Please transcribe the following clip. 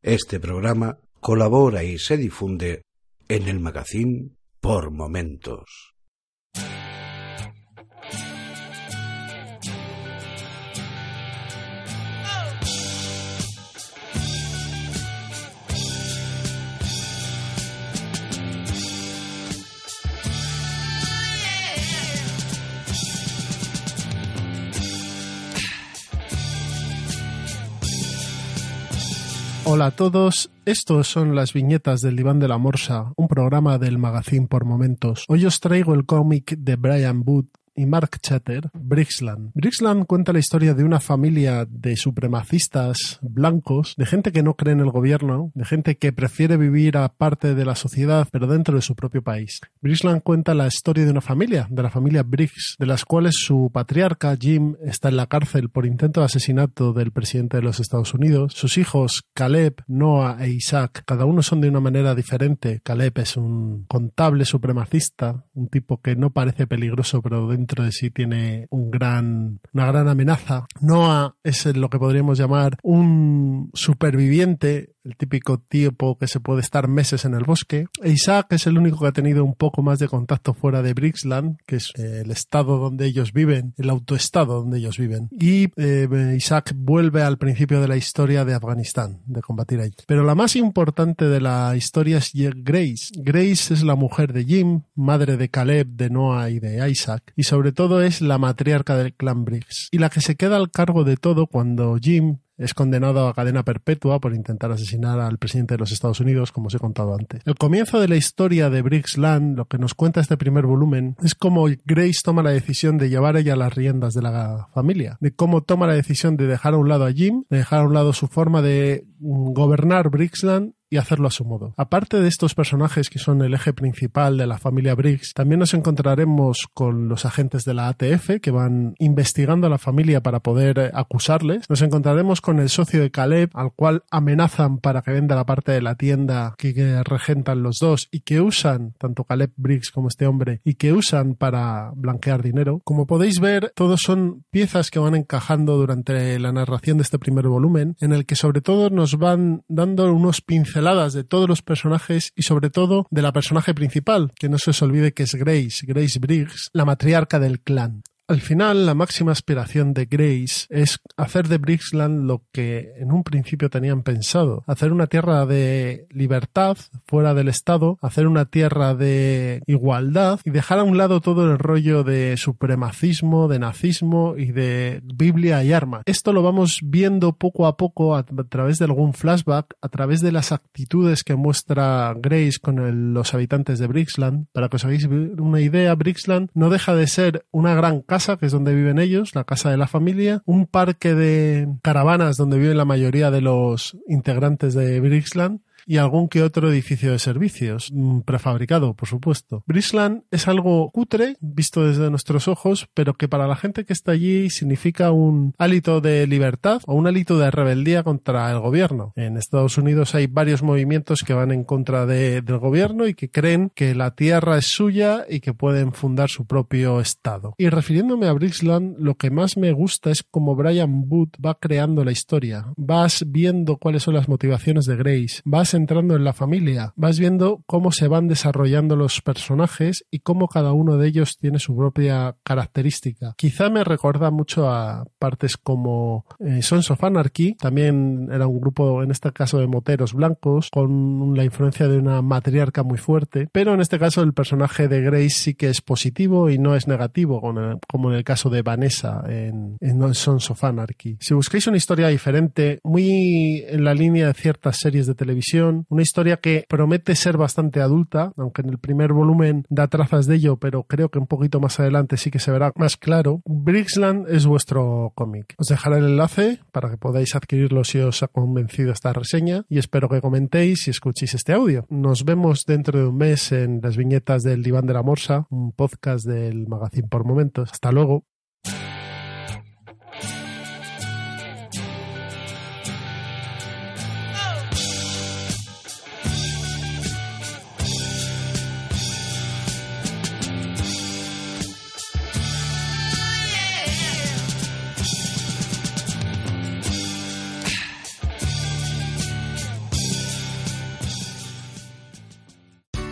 Este programa colabora y se difunde en el magazine Por Momentos. Hola a todos, estos son las viñetas del Diván de la Morsa, un programa del magazine Por Momentos. Hoy os traigo el cómic de Brian Wood y Mark Chatter, Briggsland. Briggsland cuenta la historia de una familia de supremacistas blancos, de gente que no cree en el gobierno, de gente que prefiere vivir aparte de la sociedad, pero dentro de su propio país. Briggsland cuenta la historia de una familia, de la familia Briggs, de las cuales su patriarca, Jim, está en la cárcel por intento de asesinato del presidente de los Estados Unidos. Sus hijos, Caleb, Noah e Isaac, cada uno son de una manera diferente. Caleb es un contable supremacista, un tipo que no parece peligroso, pero dentro de sí tiene una gran amenaza. Noah es lo que podríamos llamar un superviviente, el típico tipo que se puede estar meses en el bosque. Isaac es el único que ha tenido un poco más de contacto fuera de Briggsland, que es el estado donde ellos viven, el autoestado donde ellos viven. Y Isaac vuelve al principio de la historia de Afganistán, de combatir allí. Pero la más importante de la historia es Grace. Grace es la mujer de Jim, madre de Caleb, de Noah y de Isaac, y sobre todo es la matriarca del clan Briggs, y la que se queda al cargo de todo cuando Jim es condenado a cadena perpetua por intentar asesinar al presidente de los Estados Unidos, como os he contado antes. El comienzo de la historia de Briggsland, lo que nos cuenta este primer volumen, es cómo Grace toma la decisión de llevar ella las riendas de la familia, de cómo toma la decisión de dejar a un lado a Jim, de dejar a un lado su forma de gobernar Briggsland y hacerlo a su modo. Aparte de estos personajes que son el eje principal de la familia Briggs, también nos encontraremos con los agentes de la ATF que van investigando a la familia para poder acusarles. Nos encontraremos con el socio de Caleb, al cual amenazan para que venda la parte de la tienda que regentan los dos y que usan, tanto Caleb Briggs como este hombre, y que usan para blanquear dinero. Como podéis ver, todos son piezas que van encajando durante la narración de este primer volumen, en el que sobre todo nos van dando unos pinceladas de todos los personajes y sobre todo de la personaje principal, que no se os olvide que es Grace Briggs, la matriarca del clan. Al final, la máxima aspiración de Grace es hacer de Briggsland lo que en un principio tenían pensado, hacer una tierra de libertad fuera del Estado, hacer una tierra de igualdad y dejar a un lado todo el rollo de supremacismo, de nazismo y de Biblia y armas. Esto lo vamos viendo poco a poco a través de algún flashback, a través de las actitudes que muestra Grace con los habitantes de Briggsland. Para que os hagáis una idea, Briggsland no deja de ser una gran casa, que es donde viven ellos, la casa de la familia, un parque de caravanas donde viven la mayoría de los integrantes de Briggsland y algún que otro edificio de servicios, prefabricado, por supuesto. Briggsland es algo cutre, visto desde nuestros ojos, pero que para la gente que está allí significa un hálito de libertad o un hálito de rebeldía contra el gobierno. En Estados Unidos hay varios movimientos que van en contra del gobierno y que creen que la tierra es suya y que pueden fundar su propio estado. Y refiriéndome a Briggsland, lo que más me gusta es cómo Brian Wood va creando la historia. Vas viendo cuáles son las motivaciones de Grace, vas entrando en la familia, vas viendo cómo se van desarrollando los personajes y cómo cada uno de ellos tiene su propia característica. Quizá me recuerda mucho a partes como Sons of Anarchy, también era un grupo, en este caso de moteros blancos, con la influencia de una matriarca muy fuerte, pero en este caso el personaje de Grace sí que es positivo y no es negativo, como en el caso de Vanessa en Sons of Anarchy. Si buscáis una historia diferente, muy en la línea de ciertas series de televisión, prisión, una historia que promete ser bastante adulta, aunque en el primer volumen da trazas de ello, pero creo que un poquito más adelante sí que se verá más claro. Briggsland es vuestro cómic. Os dejaré el enlace para que podáis adquirirlo si os ha convencido esta reseña, y espero que comentéis y escuchéis este audio. Nos vemos dentro de un mes en las viñetas del Diván de la Morsa, un podcast del Magazine por Momentos. Hasta luego.